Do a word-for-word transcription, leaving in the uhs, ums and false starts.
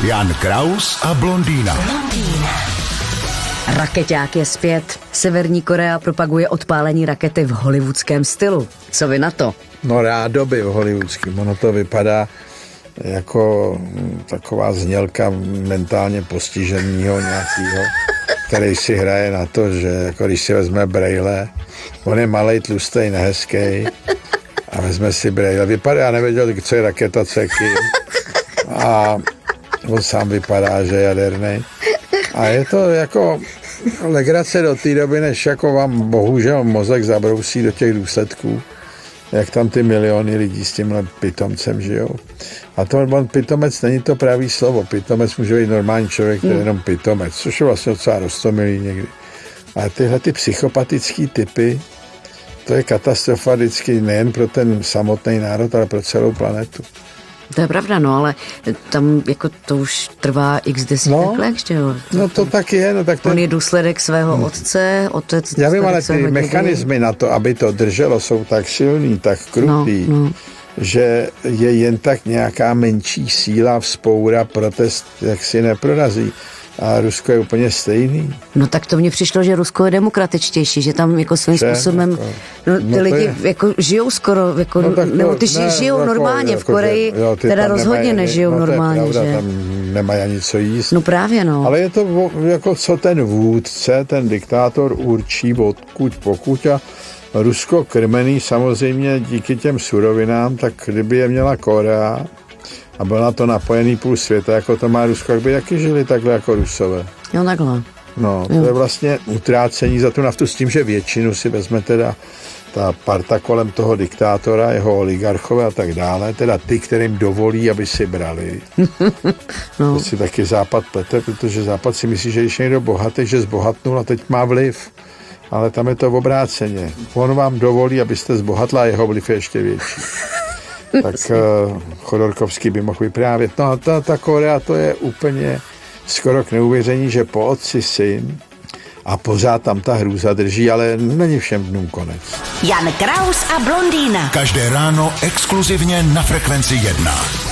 Jan Kraus a Blondýna. Blondýna. Rakeťák je zpět. Severní Korea propaguje odpálení rakety v hollywoodském stylu. Co vy na to? No rádo by v hollywoodském. Ono to vypadá jako taková znělka mentálně postiženého nějakého, který si hraje na to, že jako když si vezme brejle, on je malej, tlustej, nehezkej a vezme si brejle. Vypadá, já nevěděl, co je raketa, co je kým. A on sám vypadá, že je jadernej. A je to jako legrace do té doby, než jako vám bohužel mozek zabrousí do těch důsledků, jak tam ty miliony lidí s tímhle pitomcem žijou. A to on pitomec není to pravý slovo. Pitomec může být normální člověk, který je jenom pitomec, což je vlastně docela roztomilý někdy. A tyhle ty psychopatický typy, to je katastrofa vždycky nejen pro ten samotný národ, ale pro celou planetu. To je pravda, no, ale tam jako to už trvá x desítek no, let, že jo? No to tak je, no tak to... On je důsledek svého otce, otec... Já vím, ale ty mechanismy na to, aby to drželo, jsou tak silný, tak krutý, no, no. že je jen tak nějaká menší síla vzpoura, protest, jak si neprorazí. A Rusko je úplně stejný. No tak to mně přišlo, že Rusko je demokratičtější, že tam jako svým Vše, způsobem jako, no, ty no lidi je, jako žijou skoro, jako, no, tak to, nebo ty ne, žijou jako, normálně, jako, v Koreji jo, teda rozhodně nemají, nežijou no, normálně. Pravda, že? Tam nemají ani co jíst. No právě no. Ale je to jako co ten vůdce, ten diktátor určí odkud pokud a Rusko krmený samozřejmě díky těm surovinám, tak kdyby je měla Korea, a byl na to napojený půl světa, jako to má Rusko, jak by taky žili takhle jako Rusové. Jo, takhle. No, to jo. je vlastně utrácení za tu naftu s tím, že většinu si vezme teda ta parta kolem toho diktátora, jeho oligarchové a tak dále, teda ty, kterým dovolí, aby si brali. No. To si taky Západ plete, protože Západ si myslí, že když někdo bohatý, že zbohatnul a teď má vliv. Ale tam je to obráceně. On vám dovolí, abyste zbohatla a jeho vliv je ještě větší. Tak uh, Chodorkovský by mohl vyprávět. No a ta, ta Korea, to je úplně skoro k neuvěření, že po otci syn a pořád tam ta hrůza drží, ale není všem dnům konec. Jan Kraus a Blondýna. Každé ráno exkluzivně na Frekvenci jedna.